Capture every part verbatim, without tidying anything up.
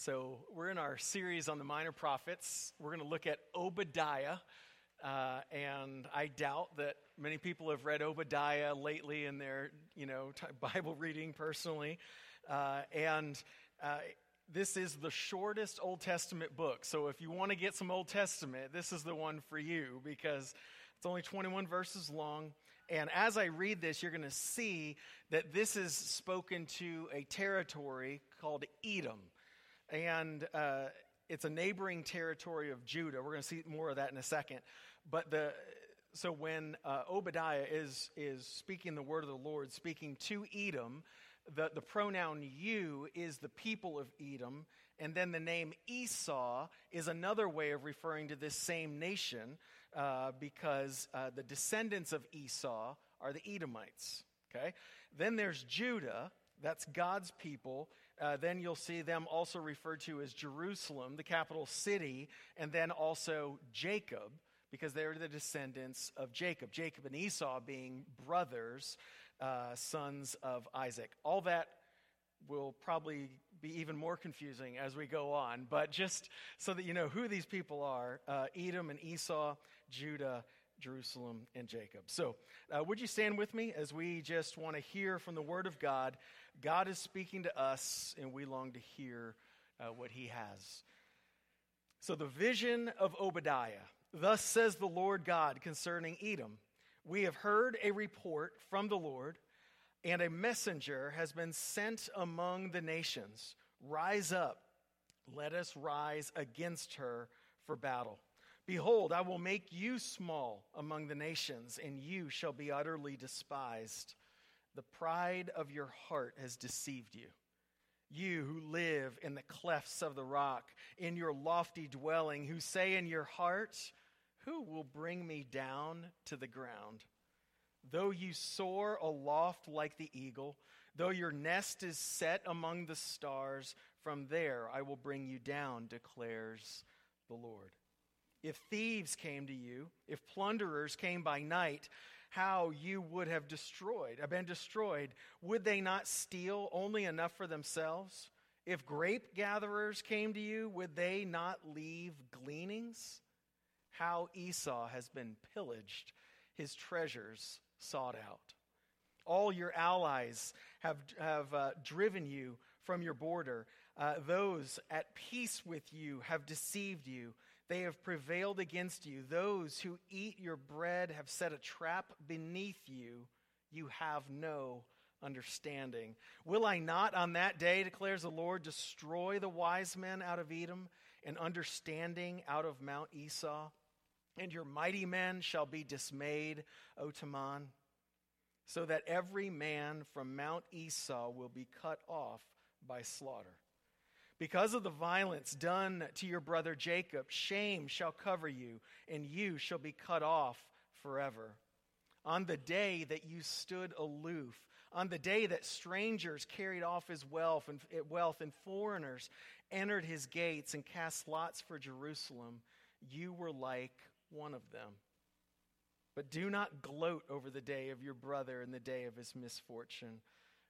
So we're in our series on the minor prophets. We're going to look at Obadiah, uh, and I doubt that many people have read Obadiah lately in their, you know, t- Bible reading personally, uh, and uh, this is the shortest Old Testament book, so if you want to get some Old Testament, this is the one for you, because it's only twenty-one verses long. And as I read this, you're going to see that this is spoken to a territory called Edom. And uh, it's a neighboring territory of Judah. We're going to see more of that in a second. But the so when uh, Obadiah is is speaking the word of the Lord, speaking to Edom, the, the pronoun you is the people of Edom. And then the name Esau is another way of referring to this same nation uh, because uh, the descendants of Esau are the Edomites. Okay. Then there's Judah. That's God's people. Uh, then you'll see them also referred to as Jerusalem, the capital city, and then also Jacob, because they're the descendants of Jacob. Jacob and Esau being brothers, uh, sons of Isaac. All that will probably be even more confusing as we go on, but just so that you know who these people are, uh, Edom and Esau, Judah, Jerusalem, and Jacob. So uh, would you stand with me as we just want to hear from the Word of God? God is speaking to us, and we long to hear uh, what he has. So the vision of Obadiah. Thus says the Lord God concerning Edom, we have heard a report from the Lord, and a messenger has been sent among the nations. Rise up, let us rise against her for battle. Behold, I will make you small among the nations, and you shall be utterly despised. The pride of your heart has deceived you. You who live in the clefts of the rock, in your lofty dwelling, who say in your heart, who will bring me down to the ground? Though you soar aloft like the eagle, though your nest is set among the stars, from there I will bring you down, declares the Lord. If thieves came to you, if plunderers came by night, how you would have destroyed, have been destroyed. Would they not steal only enough for themselves? If grape gatherers came to you, would they not leave gleanings? How Esau has been pillaged, his treasures sought out. All your allies have, have uh, driven you from your border. Uh, those at peace with you have deceived you. They have prevailed against you. Those who eat your bread have set a trap beneath you. You have no understanding. Will I not on that day, declares the Lord, destroy the wise men out of Edom and understanding out of Mount Esau? And your mighty men shall be dismayed, O Teman, so that every man from Mount Esau will be cut off by slaughter. Because of the violence done to your brother Jacob, shame shall cover you, and you shall be cut off forever. On the day that you stood aloof, on the day that strangers carried off his wealth and, wealth and foreigners entered his gates and cast lots for Jerusalem, you were like one of them. But do not gloat over the day of your brother and the day of his misfortune.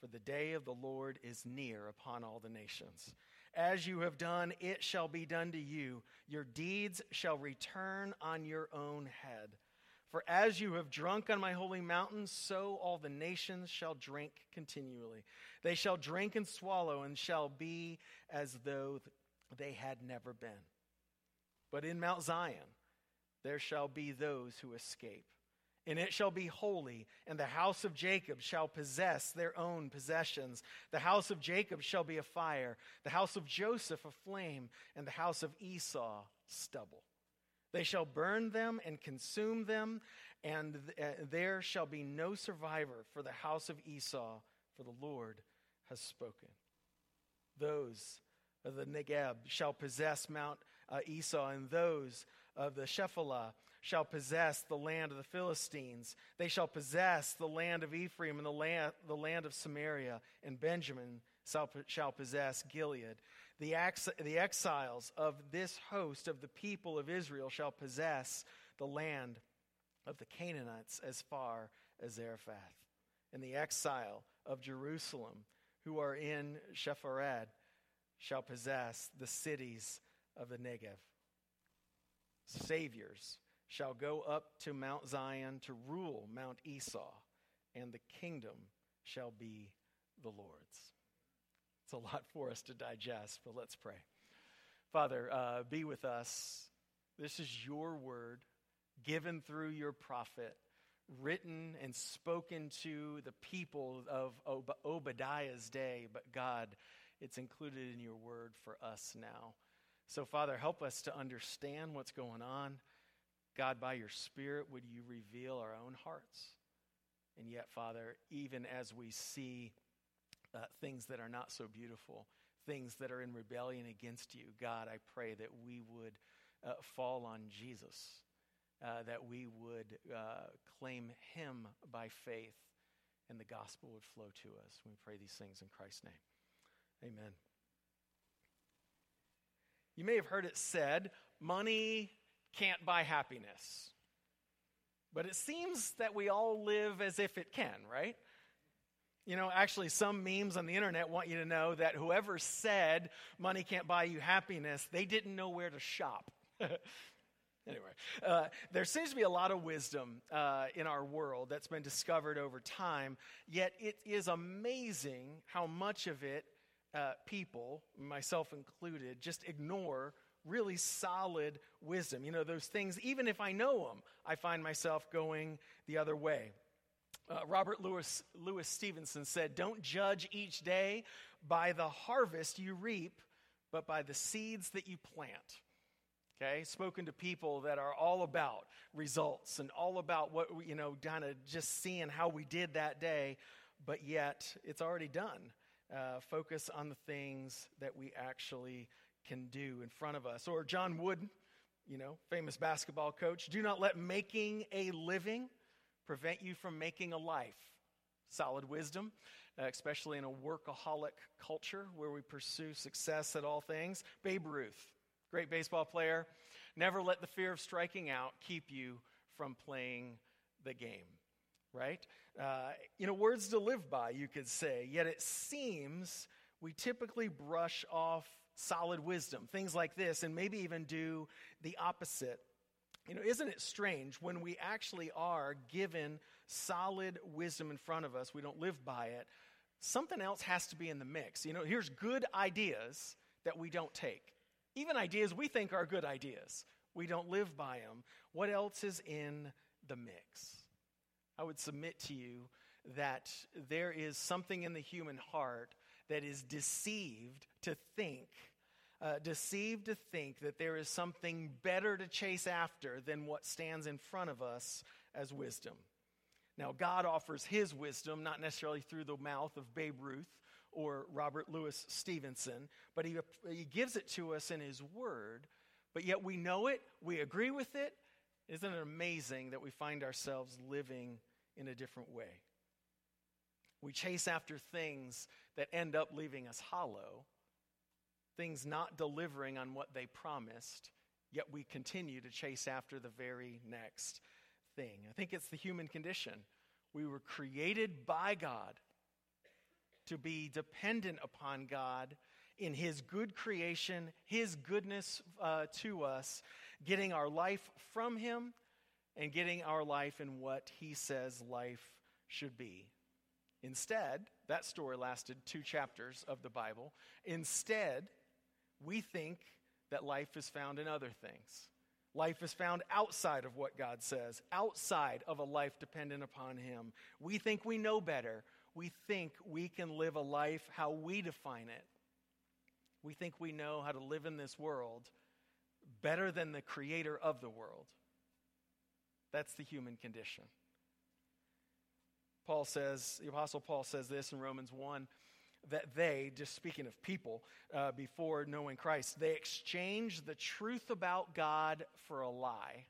For the day of the Lord is near upon all the nations. As you have done, it shall be done to you. Your deeds shall return on your own head. For as you have drunk on my holy mountain, so all the nations shall drink continually. They shall drink and swallow and shall be as though they had never been. But in Mount Zion there shall be those who escape. And it shall be holy, and the house of Jacob shall possess their own possessions. The house of Jacob shall be a fire, the house of Joseph a flame, and the house of Esau stubble. They shall burn them and consume them, and th- uh, there shall be no survivor for the house of Esau, for the Lord has spoken. Those of the Negeb shall possess Mount uh, Esau, and those of the Shephelah shall possess the land of the Philistines. They shall possess the land of Ephraim, and the land, the land of Samaria, and Benjamin shall, shall possess Gilead. The, ex, the exiles of this host of the people of Israel shall possess the land of the Canaanites as far as Zarephath. And the exile of Jerusalem, who are in Shepharad, shall possess the cities of the Negev. Saviors shall go up to Mount Zion to rule Mount Esau, and the kingdom shall be the Lord's. It's a lot for us to digest, but let's pray. Father, uh, be with us. This is your word, given through your prophet, written and spoken to the people of Ob- Obadiah's day, but God, it's included in your word for us now. So, Father, help us to understand what's going on. God, by your Spirit, would you reveal our own hearts? And yet, Father, even as we see uh, things that are not so beautiful, things that are in rebellion against you, God, I pray that we would uh, fall on Jesus, uh, that we would uh, claim him by faith, and the gospel would flow to us. We pray these things in Christ's name. Amen. You may have heard it said, money can't buy happiness. But it seems that we all live as if it can, right? You know, actually, some memes on the internet want you to know that whoever said money can't buy you happiness, they didn't know where to shop. Anyway, uh, there seems to be a lot of wisdom uh, in our world that's been discovered over time, yet it is amazing how much of it Uh, people, myself included, just ignore really solid wisdom. You know, those things, even if I know them, I find myself going the other way. Uh, Robert Louis, Louis Stevenson said, "Don't judge each day by the harvest you reap, but by the seeds that you plant." Okay, spoken to people that are all about results and all about what, you know, kind of just seeing how we did that day, but yet it's already done. Uh, focus on the things that we actually can do in front of us. Or John Wooden, you know, famous basketball coach, "Do not let making a living prevent you from making a life." Solid wisdom, uh, especially in a workaholic culture where we pursue success at all things. Babe Ruth, great baseball player, "Never let the fear of striking out keep you from playing the game." Right? Uh, you know, words to live by, you could say. Yet it seems we typically brush off solid wisdom, things like this, and maybe even do the opposite. You know, isn't it strange when we actually are given solid wisdom in front of us, we don't live by it? Something else has to be in the mix. You know, here's good ideas that we don't take. Even ideas we think are good ideas, we don't live by them. What else is in the mix? I would submit to you that there is something in the human heart that is deceived to think, uh, deceived to think that there is something better to chase after than what stands in front of us as wisdom. Now, God offers his wisdom, not necessarily through the mouth of Babe Ruth or Robert Louis Stevenson, but he, he gives it to us in his word, but yet we know it, we agree with it. Isn't it amazing that we find ourselves living in a different way? We chase after things that end up leaving us hollow, things not delivering on what they promised, yet we continue to chase after the very next thing. I think it's the human condition. We were created by God to be dependent upon God in his good creation, his goodness uh, to us, getting our life from him and getting our life in what he says life should be. Instead, that story lasted two chapters of the Bible. Instead, we think that life is found in other things. Life is found outside of what God says, outside of a life dependent upon him. We think we know better. We think we can live a life how we define it. We think we know how to live in this world better than the creator of the world. That's the human condition. Paul says, the Apostle Paul says this in Romans one, that they, just speaking of people, uh, before knowing Christ, they exchanged the truth about God for a lie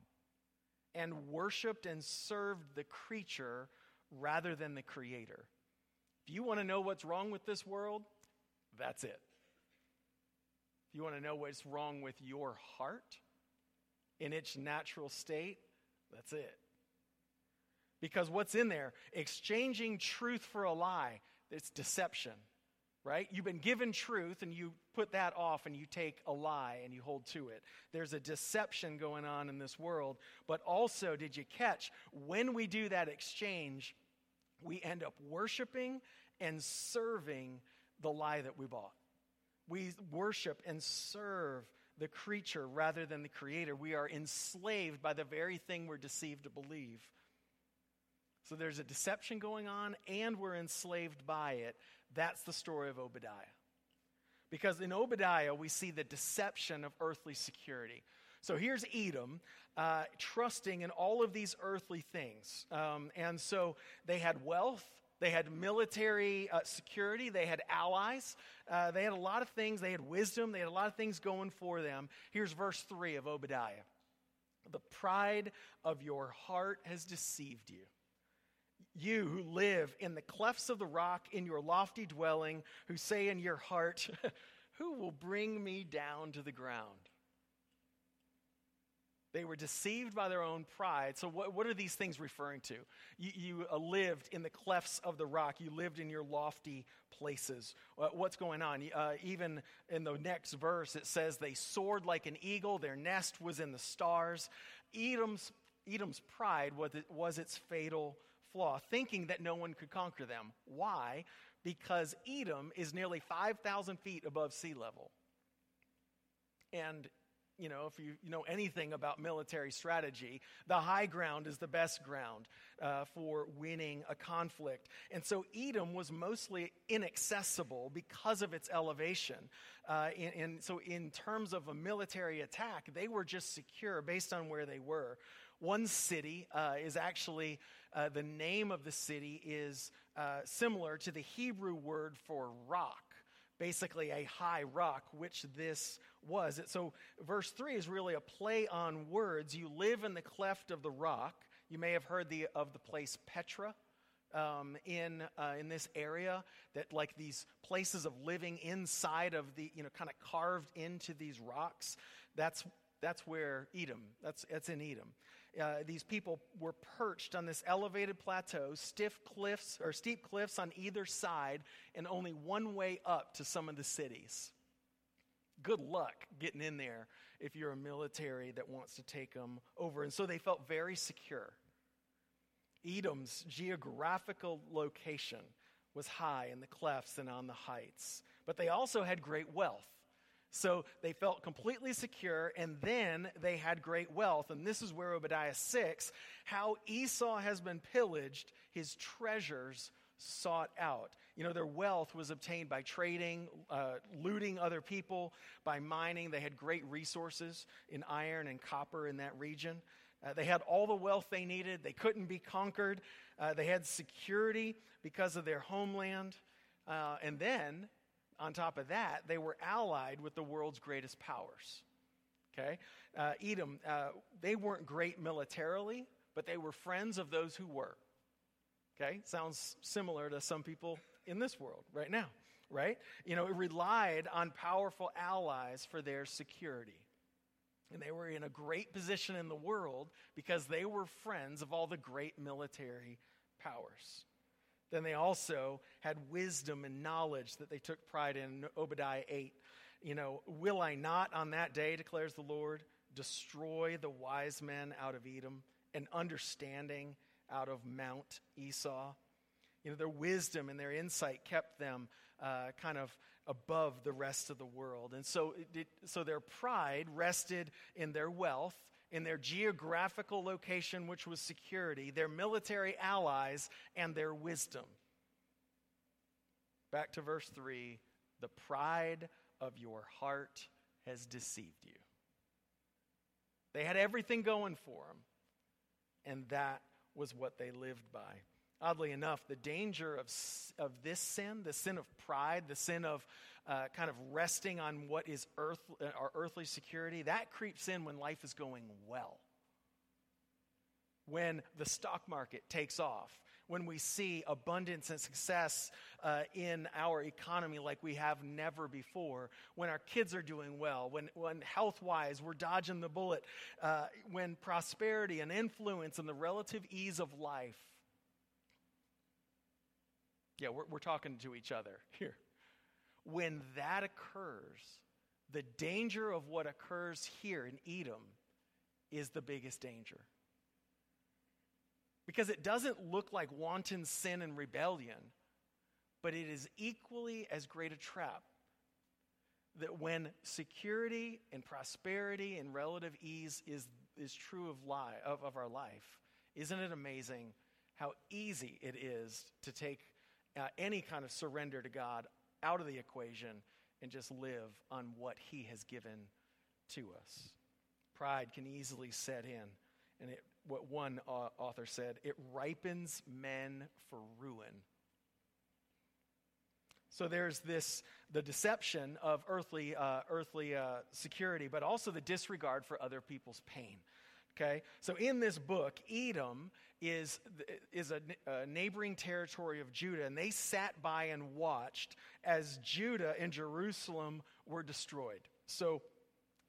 and worshiped and served the creature rather than the creator. If you want to know what's wrong with this world, that's it. If you want to know what's wrong with your heart in its natural state, that's it. Because what's in there? Exchanging truth for a lie. It's deception, right? You've been given truth and you put that off and you take a lie and you hold to it. There's a deception going on in this world. But also, did you catch, when we do that exchange, we end up worshiping and serving the lie that we bought. We worship and serve the creature rather than the creator. We are enslaved by the very thing we're deceived to believe. So there's a deception going on, and we're enslaved by it. That's the story of Obadiah. Because in Obadiah, we see the deception of earthly security. So here's Edom uh, trusting in all of these earthly things. Um, and so they had wealth. They had military uh, security. They had allies. Uh, they had a lot of things. They had wisdom. They had a lot of things going for them. Here's verse three of Obadiah. The pride of your heart has deceived you. You who live in the clefts of the rock, in your lofty dwelling, who say in your heart, who will bring me down to the ground? They were deceived by their own pride. So what, what are these things referring to? You, you uh, lived in the clefts of the rock. You lived in your lofty places. Uh, what's going on? Uh, even in the next verse, it says they soared like an eagle. Their nest was in the stars. Edom's, Edom's pride was, it, was its fatal flaw, thinking that no one could conquer them. Why? Because Edom is nearly five thousand feet above sea level. And, you know, if you know anything about military strategy, the high ground is the best ground uh, for winning a conflict. And so Edom was mostly inaccessible because of its elevation. Uh, and, and so in terms of a military attack, they were just secure based on where they were. One city uh, is actually, uh, the name of the city is uh, similar to the Hebrew word for rock, basically a high rock, which this was. So verse three is really a play on words. You live in the cleft of the rock. You may have heard the, of the place Petra. Um, in uh, in this area, that like these places of living inside of the, you know, kind of carved into these rocks, that's that's where Edom, that's, that's in Edom. Uh, these people were perched on this elevated plateau, stiff cliffs or steep cliffs on either side, and only one way up to some of the cities. Good luck getting in there if you're a military that wants to take them over. And so they felt very secure. Edom's geographical location was high in the clefts and on the heights, but they also had great wealth. So they felt completely secure, and then they had great wealth. And this is where Obadiah six, how Esau has been pillaged, his treasures sought out. You know, their wealth was obtained by trading, uh, looting other people, by mining. They had great resources in iron and copper in that region. Uh, they had all the wealth they needed. They couldn't be conquered. Uh, they had security because of their homeland. Uh, and then, on top of that, they were allied with the world's greatest powers. Okay? Uh, Edom, uh, they weren't great militarily, but they were friends of those who were. Okay? Sounds similar to some people in this world right now, right? You know, it relied on powerful allies for their security. And they were in a great position in the world because they were friends of all the great military powers. Then they also had wisdom and knowledge that they took pride in. Obadiah eight, you know, will I not on that day, declares the Lord, destroy the wise men out of Edom and understanding out of Mount Esau? You know, their wisdom and their insight kept them uh, kind of above the rest of the world. And so it, it, so their pride rested in their wealth, in their geographical location, which was security, their military allies, and their wisdom. Back to verse three, the pride of your heart has deceived you. They had everything going for them, and that was what they lived by. oddly enough, the danger of of this sin, the sin of pride, the sin of uh, kind of resting on what is earth, our earthly security, that creeps in when life is going well. When the stock market takes off, when we see abundance and success uh, in our economy like we have never before, when our kids are doing well, when, when health-wise we're dodging the bullet, uh, when prosperity and influence and the relative ease of life. Yeah, we're, we're talking to each other here. When that occurs, the danger of what occurs here in Edom is the biggest danger. Because it doesn't look like wanton sin and rebellion, but it is equally as great a trap that when security and prosperity and relative ease is, is true of, li- of, of our life, isn't it amazing how easy it is to take uh, any kind of surrender to God out of the equation and just live on what he has given to us? Pride can easily set in, and it what one uh, author said, it ripens men for ruin. So there's this, the deception of earthly uh, earthly uh, security, but also the disregard for other people's pain, okay? So in this book, Edom is, is a, a neighboring territory of Judah, and they sat by and watched as Judah and Jerusalem were destroyed. So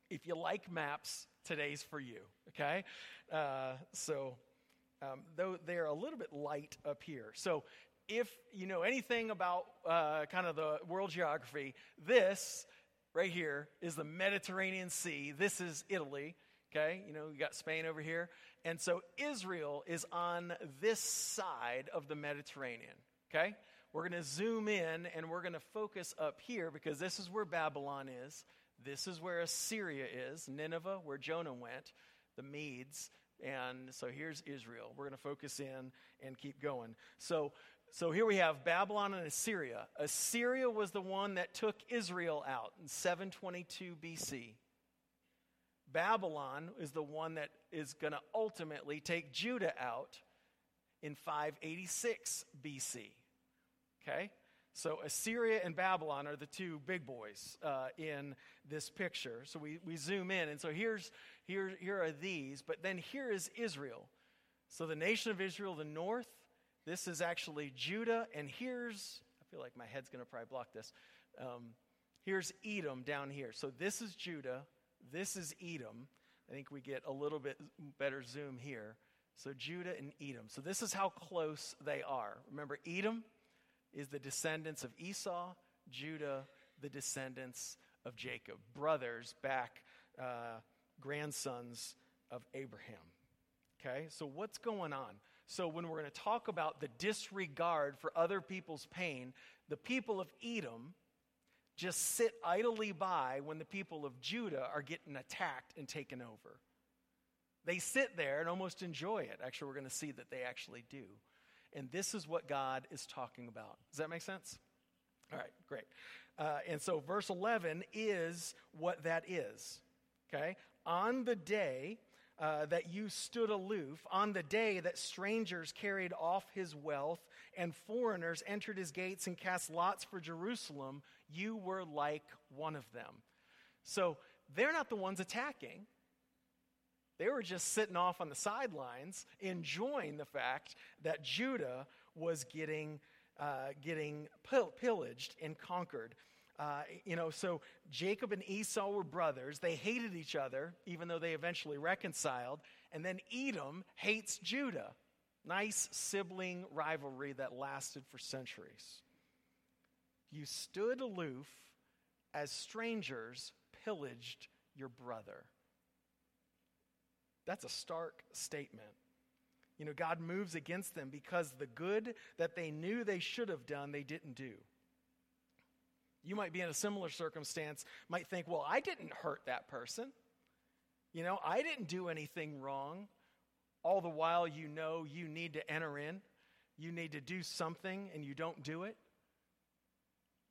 if you like maps, today's for you, okay? Uh, so um, though they're a little bit light up here. So if you know anything about uh, kind of the world geography, this right here is the Mediterranean Sea. This is Italy, okay? You know, you got Spain over here. And so Israel is on this side of the Mediterranean, okay? We're going to zoom in, and we're going to focus up here because this is where Babylon is. This is where Assyria is, Nineveh, where Jonah went, the Medes, and so here's Israel. We're going to focus in and keep going. So so here we have Babylon and Assyria. Assyria was the one that took Israel out in seven twenty-two B C. Babylon is the one that is going to ultimately take Judah out in five eighty-six B C, okay? So Assyria and Babylon are the two big boys uh, in this picture. So we, we zoom in, and so here's here here are these, but then here is Israel. So the nation of Israel, the north, this is actually Judah, and here's, I feel like my head's going to probably block this, um, here's Edom down here. So this is Judah, this is Edom. I think we get a little bit better zoom here. So Judah and Edom. So this is how close they are. Remember, Edom is the descendants of Esau, Judah, the descendants of Jacob, brothers back, uh, grandsons of Abraham. Okay, so what's going on? So when we're going to talk about the disregard for other people's pain, the people of Edom just sit idly by when the people of Judah are getting attacked and taken over. They sit there and almost enjoy it. Actually, we're going to see that they actually do. And this is what God is talking about. Does that make sense? All right, great. Uh, and so verse eleven is what that is, okay? On the day uh, that you stood aloof, on the day that strangers carried off his wealth and foreigners entered his gates and cast lots for Jerusalem, you were like one of them. So they're not the ones attacking. They were just sitting off on the sidelines, enjoying the fact that Judah was getting uh, getting pill- pillaged and conquered. Uh, you know, so Jacob and Esau were brothers. They hated each other, even though they eventually reconciled. And then Edom hates Judah. Nice sibling rivalry that lasted for centuries. You stood aloof as strangers pillaged your brother. That's a stark statement. You know, God moves against them because the good that they knew they should have done, they didn't do. You might be in a similar circumstance, might think, well, I didn't hurt that person. You know, I didn't do anything wrong. All the while you know you need to enter in. You need to do something and you don't do it.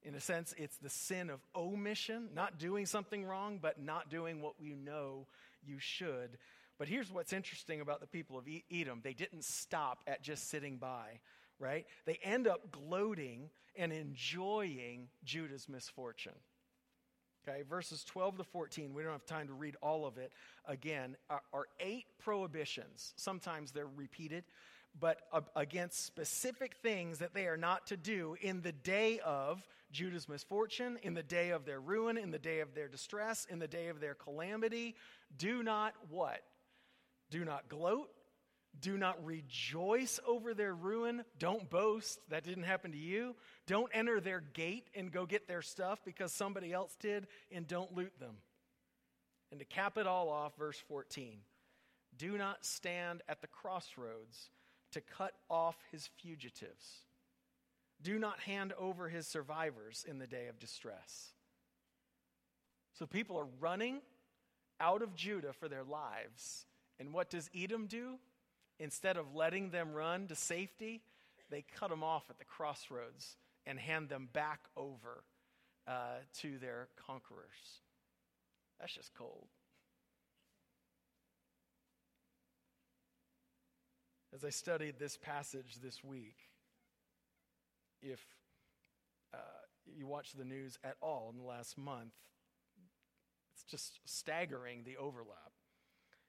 In a sense, it's the sin of omission, not doing something wrong, but not doing what you know you should. But here's what's interesting about the people of Edom. They didn't stop at just sitting by. right? They end up gloating and enjoying Judah's misfortune. Okay, verses twelve to fourteen, we don't have time to read all of it again, are, are eight prohibitions. Sometimes they're repeated, but uh, against specific things that they are not to do in the day of Judah's misfortune, in the day of their ruin, in the day of their distress, in the day of their calamity. Do not what? Do not gloat. Do not rejoice over their ruin. Don't boast. That didn't happen to you. Don't enter their gate and go get their stuff because somebody else did, and don't loot them. And to cap it all off, verse fourteen, do not stand at the crossroads to cut off his fugitives. Do not hand over his survivors in the day of distress. So people are running out of Judah for their lives. And what does Edom do? Instead of letting them run to safety, they cut them off at the crossroads and hand them back over uh, to their conquerors. That's just cold. As I studied this passage this week, if uh, you watch the news at all in the last month, it's just staggering, the overlap.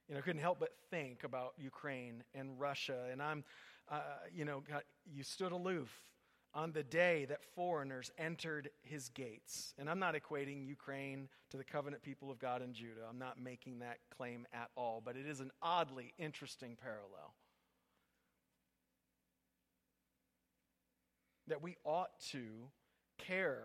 You know, I couldn't help but think about Ukraine and Russia. And I'm, uh, you know, God, you stood aloof on the day that foreigners entered his gates. And I'm not equating Ukraine to the covenant people of God in Judah. I'm not making that claim at all. But it is an oddly interesting parallel. That we ought to care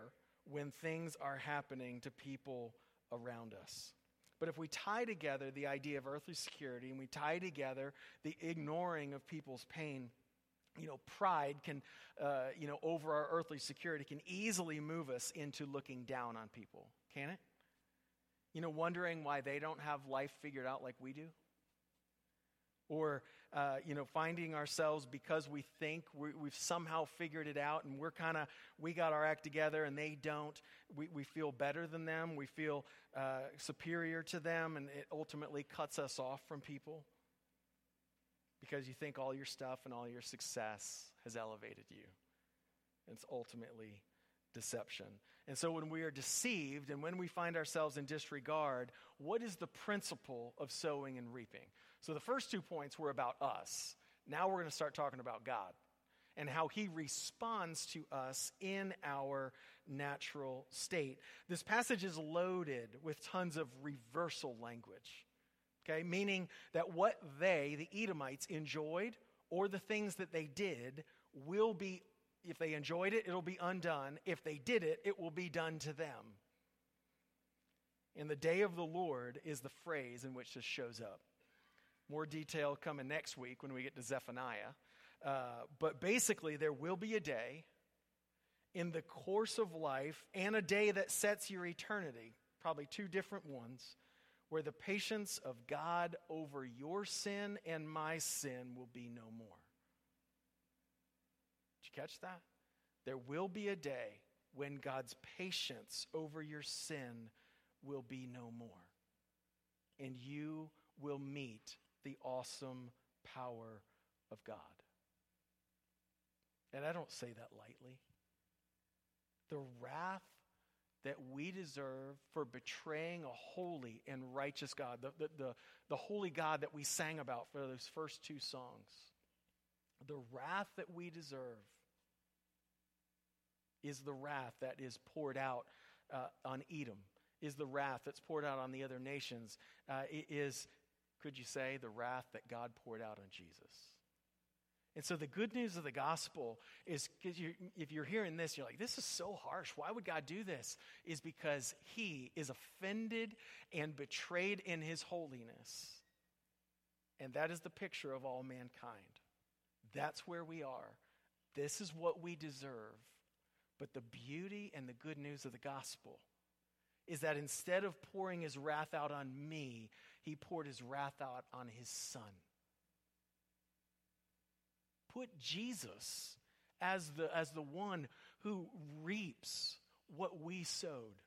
when things are happening to people around us. But if we tie together the idea of earthly security and we tie together the ignoring of people's pain, you know, pride can, uh, you know, over our earthly security can easily move us into looking down on people, can it? You know, wondering why they don't have life figured out like we do. Or, uh, you know, finding ourselves because we think we, we've somehow figured it out and we're kind of, we got our act together and they don't. We, we feel better than them. We feel uh, superior to them, and it ultimately cuts us off from people because you think all your stuff and all your success has elevated you. It's ultimately deception. And so when we are deceived and when we find ourselves in disregard, what is the principle of sowing and reaping? So the first two points were about us. Now we're going to start talking about God and how he responds to us in our natural state. This passage is loaded with tons of reversal language, okay? Meaning that what they, the Edomites, enjoyed or the things that they did will be, if they enjoyed it, it'll be undone. If they did it, it will be done to them. And the day of the Lord is the phrase in which this shows up. More detail coming next week when we get to Zephaniah. Uh, but basically, there will be a day in the course of life and a day that sets your eternity, probably two different ones, where the patience of God over your sin and my sin will be no more. Catch that? There will be a day when God's patience over your sin will be no more, and you will meet the awesome power of God. And I don't say that lightly. The wrath that we deserve for betraying a holy and righteous God, the, the, the, the holy God that we sang about for those first two songs, the wrath that we deserve is the wrath that is poured out uh, on Edom, is the wrath that's poured out on the other nations. Uh, it is, could you say, the wrath that God poured out on Jesus. And so the good news of the gospel is, cause you, if you're hearing this, you're like, this is so harsh. Why would God do this? Is because he is offended and betrayed in his holiness. And that is the picture of all mankind. That's where we are. This is what we deserve. But the beauty and the good news of the gospel is that instead of pouring his wrath out on me, he poured his wrath out on his son. Put Jesus as the, as the one who reaps what we sowed.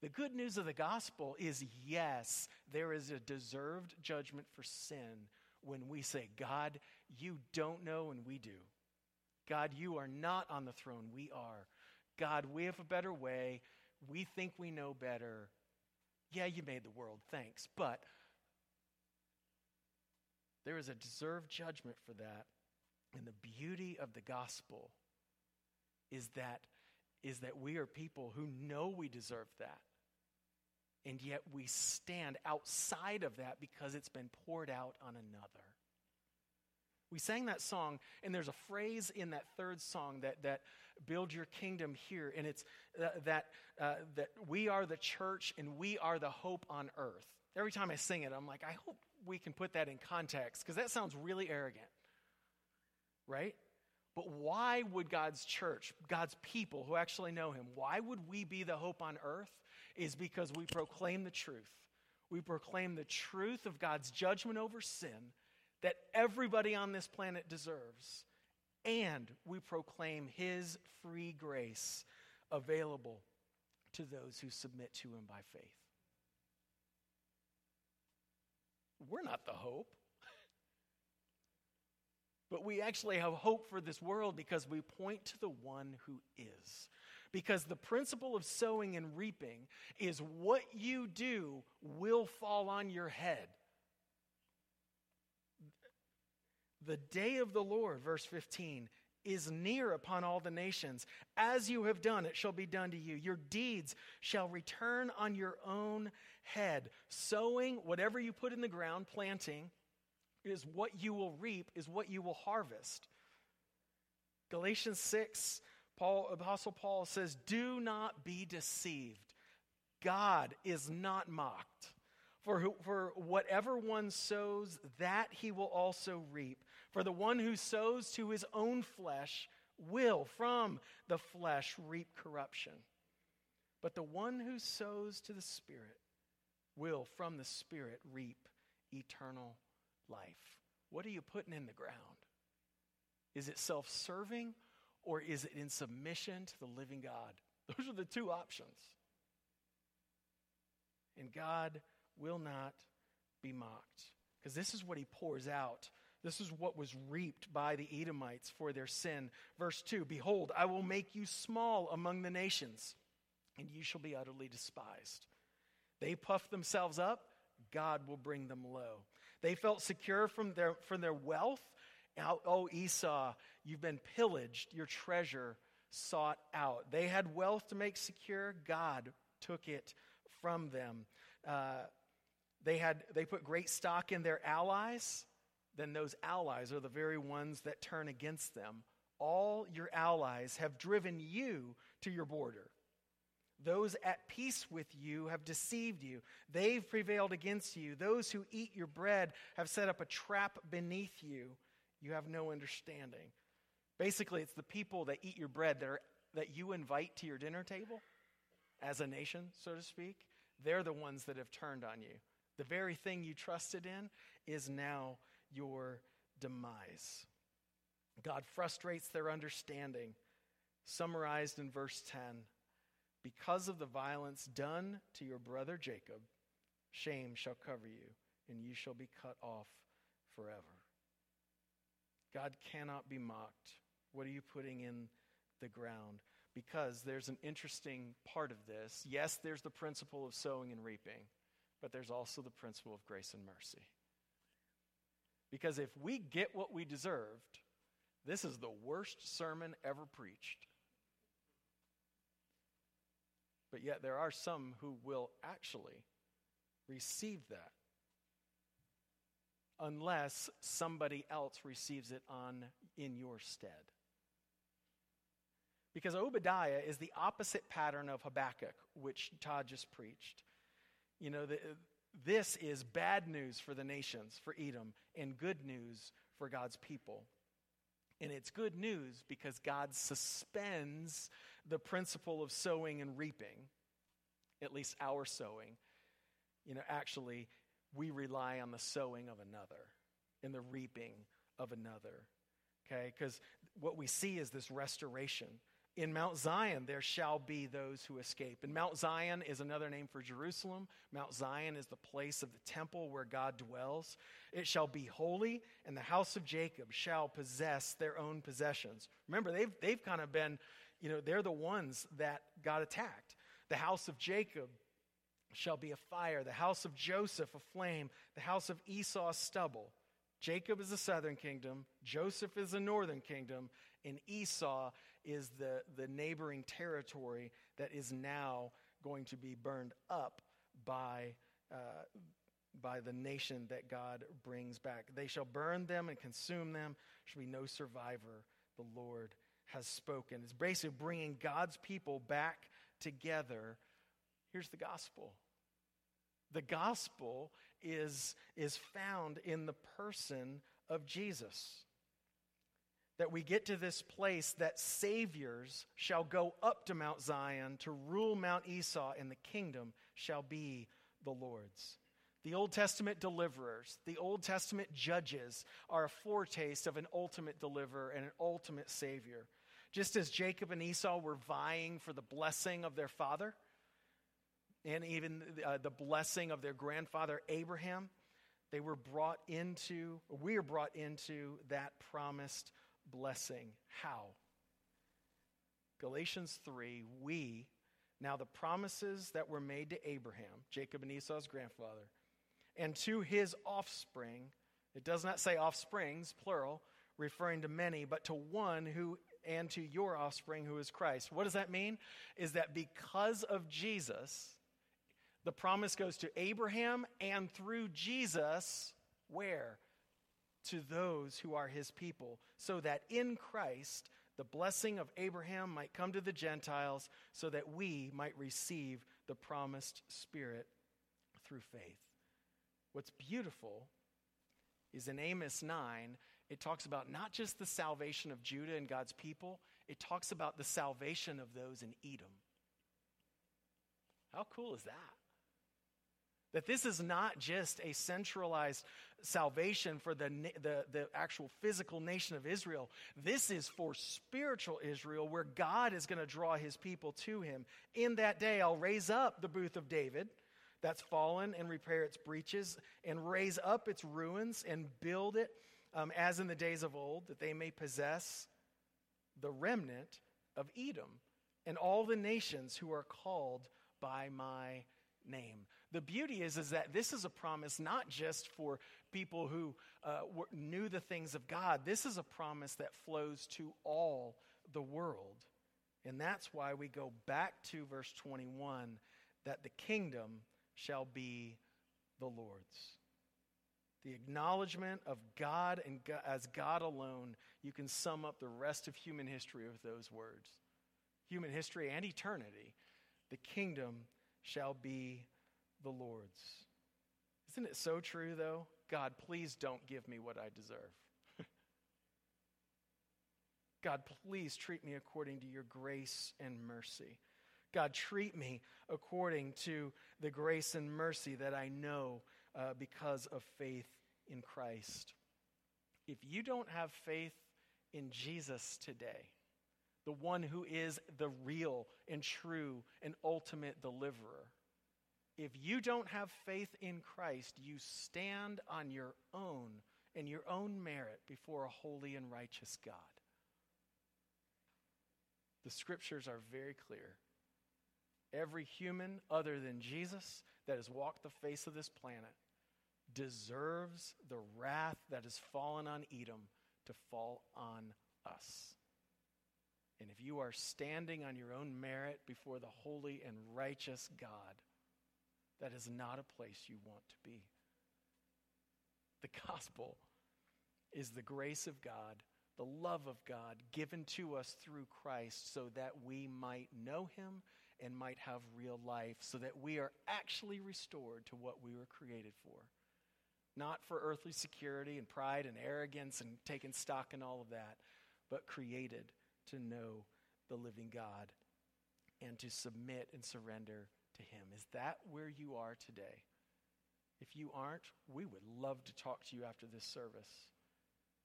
The good news of the gospel is, yes, there is a deserved judgment for sin when we say, God, you don't know and we do. God, you are not on the throne. We are. God, we have a better way. We think we know better. Yeah, you made the world. Thanks. But there is a deserved judgment for that. And the beauty of the gospel is that is that we are people who know we deserve that. And yet we stand outside of that because it's been poured out on another. We sang that song, and there's a phrase in that third song that that build your kingdom here, and it's uh, that uh, that we are the church and we are the hope on earth. Every time I sing it, I'm like, I hope we can put that in context, because that sounds really arrogant, right? But why would God's church, God's people who actually know him, why would we be the hope on earth? Is because we proclaim the truth. We proclaim the truth of God's judgment over sin that everybody on this planet deserves. And we proclaim his free grace available to those who submit to him by faith. We're not the hope. But we actually have hope for this world because we point to the one who is. Because the principle of sowing and reaping is what you do will fall on your head. The day of the Lord, verse fifteen, is near upon all the nations. As you have done, it shall be done to you. Your deeds shall return on your own head. Sowing, whatever you put in the ground, planting, is what you will reap, is what you will harvest. Galatians six, Paul, Apostle Paul says, do not be deceived. God is not mocked. For, who, for whatever one sows, that he will also reap. For the one who sows to his own flesh will from the flesh reap corruption. But the one who sows to the Spirit will from the Spirit reap eternal life. What are you putting in the ground? Is it self-serving, or is it in submission to the living God? Those are the two options. And God will not be mocked, because this is what he pours out. This is what was reaped by the Edomites for their sin. Verse two, behold, I will make you small among the nations, and you shall be utterly despised. They puff themselves up, God will bring them low. They felt secure from their, from their wealth. Oh, Esau, you've been pillaged, your treasure sought out. They had wealth to make secure. God took it from them. Uh, they had they put great stock in their allies. Then those allies are the very ones that turn against them. All your allies have driven you to your border. Those at peace with you have deceived you. They've prevailed against you. Those who eat your bread have set up a trap beneath you. You have no understanding. Basically, it's the people that eat your bread that are, that you invite to your dinner table as a nation, so to speak. They're the ones that have turned on you. The very thing you trusted in is now your demise. God frustrates their understanding. Summarized in verse ten, because of the violence done to your brother Jacob, shame shall cover you, and you shall be cut off forever. God cannot be mocked. What are you putting in the ground? Because there's an interesting part of this. Yes, there's the principle of sowing and reaping, but there's also the principle of grace and mercy. Because if we get what we deserved, this is the worst sermon ever preached. But yet there are some who will actually receive that unless somebody else receives it on in your stead. Because Obadiah is the opposite pattern of Habakkuk, which Todd just preached. You know, the, this is bad news for the nations, for Edom, and good news for God's people. And it's good news because God suspends the principle of sowing and reaping, at least our sowing. You know, actually, we rely on the sowing of another and the reaping of another, okay? Because what we see is this restoration. In Mount Zion, there shall be those who escape. And Mount Zion is another name for Jerusalem. Mount Zion is the place of the temple where God dwells. It shall be holy, and the house of Jacob shall possess their own possessions. Remember, they've, they've kind of been, you know, they're the ones that got attacked. The house of Jacob shall be a fire. The house of Joseph, a flame. The house of Esau, stubble. Jacob is the southern kingdom, Joseph is the northern kingdom, and Esau is the, the neighboring territory that is now going to be burned up by, uh, by the nation that God brings back. They shall burn them and consume them. There shall be no survivor. The Lord has spoken. It's basically bringing God's people back together. Here's the gospel. The gospel is, is found in the person of Jesus. That we get to this place that saviors shall go up to Mount Zion to rule Mount Esau, and the kingdom shall be the Lord's. The Old Testament deliverers, the Old Testament judges are a foretaste of an ultimate deliverer and an ultimate savior. Just as Jacob and Esau were vying for the blessing of their father, and even uh, the blessing of their grandfather Abraham, they were brought into, we are brought into that promised blessing. How? Galatians three, we, now the promises that were made to Abraham, Jacob and Esau's grandfather, and to his offspring, it does not say offsprings, plural, referring to many, but to one who, and to your offspring who is Christ. What does that mean? Is that because of Jesus, the promise goes to Abraham and through Jesus, where? To those who are his people, so that in Christ, the blessing of Abraham might come to the Gentiles, so that we might receive the promised Spirit through faith. What's beautiful is in Amos nine, it talks about not just the salvation of Judah and God's people, it talks about the salvation of those in Edom. How cool is that? That this is not just a centralized salvation for the, the, the actual physical nation of Israel. This is for spiritual Israel, where God is going to draw his people to him. In that day, I'll raise up the booth of David that's fallen, and repair its breaches, and raise up its ruins, and build it um, as in the days of old, that they may possess the remnant of Edom and all the nations who are called by my name. The beauty is, is that this is a promise not just for people who uh, were, knew the things of God. This is a promise that flows to all the world. And that's why we go back to verse twenty-one, that the kingdom shall be the Lord's. The acknowledgement of God and God, as God alone, you can sum up the rest of human history with those words. Human history and eternity. The kingdom shall be the Lord's. Isn't it so true, though? God, please don't give me what I deserve. God, please treat me according to your grace and mercy. God, treat me according to the grace and mercy that I know uh, because of faith in Christ. If you don't have faith in Jesus today, the one who is the real and true and ultimate deliverer, if you don't have faith in Christ, you stand on your own and your own merit before a holy and righteous God. The scriptures are very clear. Every human other than Jesus that has walked the face of this planet deserves the wrath that has fallen on Edom to fall on us. And if you are standing on your own merit before the holy and righteous God, that is not a place you want to be. The gospel is the grace of God, the love of God given to us through Christ, so that we might know him and might have real life, so that we are actually restored to what we were created for. Not for earthly security and pride and arrogance and taking stock in all of that, but created to know the living God and to submit and surrender to him. Is that where you are today? If you aren't, we would love to talk to you after this service.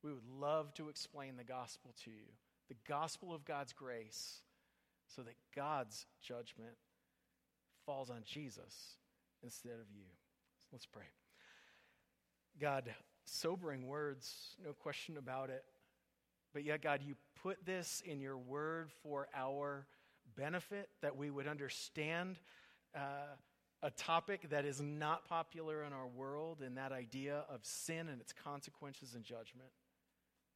We would love to explain the gospel to you. The gospel of God's grace so that God's judgment falls on Jesus instead of you. So let's pray. God, sobering words, no question about it. But yet, God, you put this in your word for our benefit, that we would understand uh, a topic that is not popular in our world, and that idea of sin and its consequences and judgment.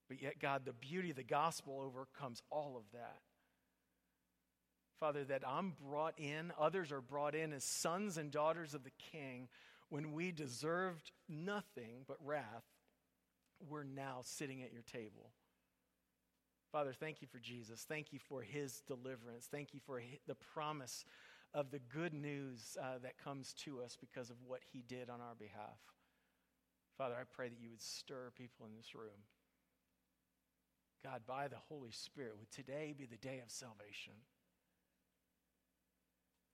But yet, God, the beauty of the gospel overcomes all of that. Father, that I'm brought in, others are brought in as sons and daughters of the King, when we deserved nothing but wrath, we're now sitting at your table. Father, thank you for Jesus. Thank you for his deliverance. Thank you for the promise of the good news uh, that comes to us because of what he did on our behalf. Father, I pray that you would stir people in this room. God, by the Holy Spirit, would today be the day of salvation.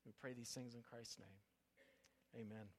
We pray these things in Christ's name. Amen.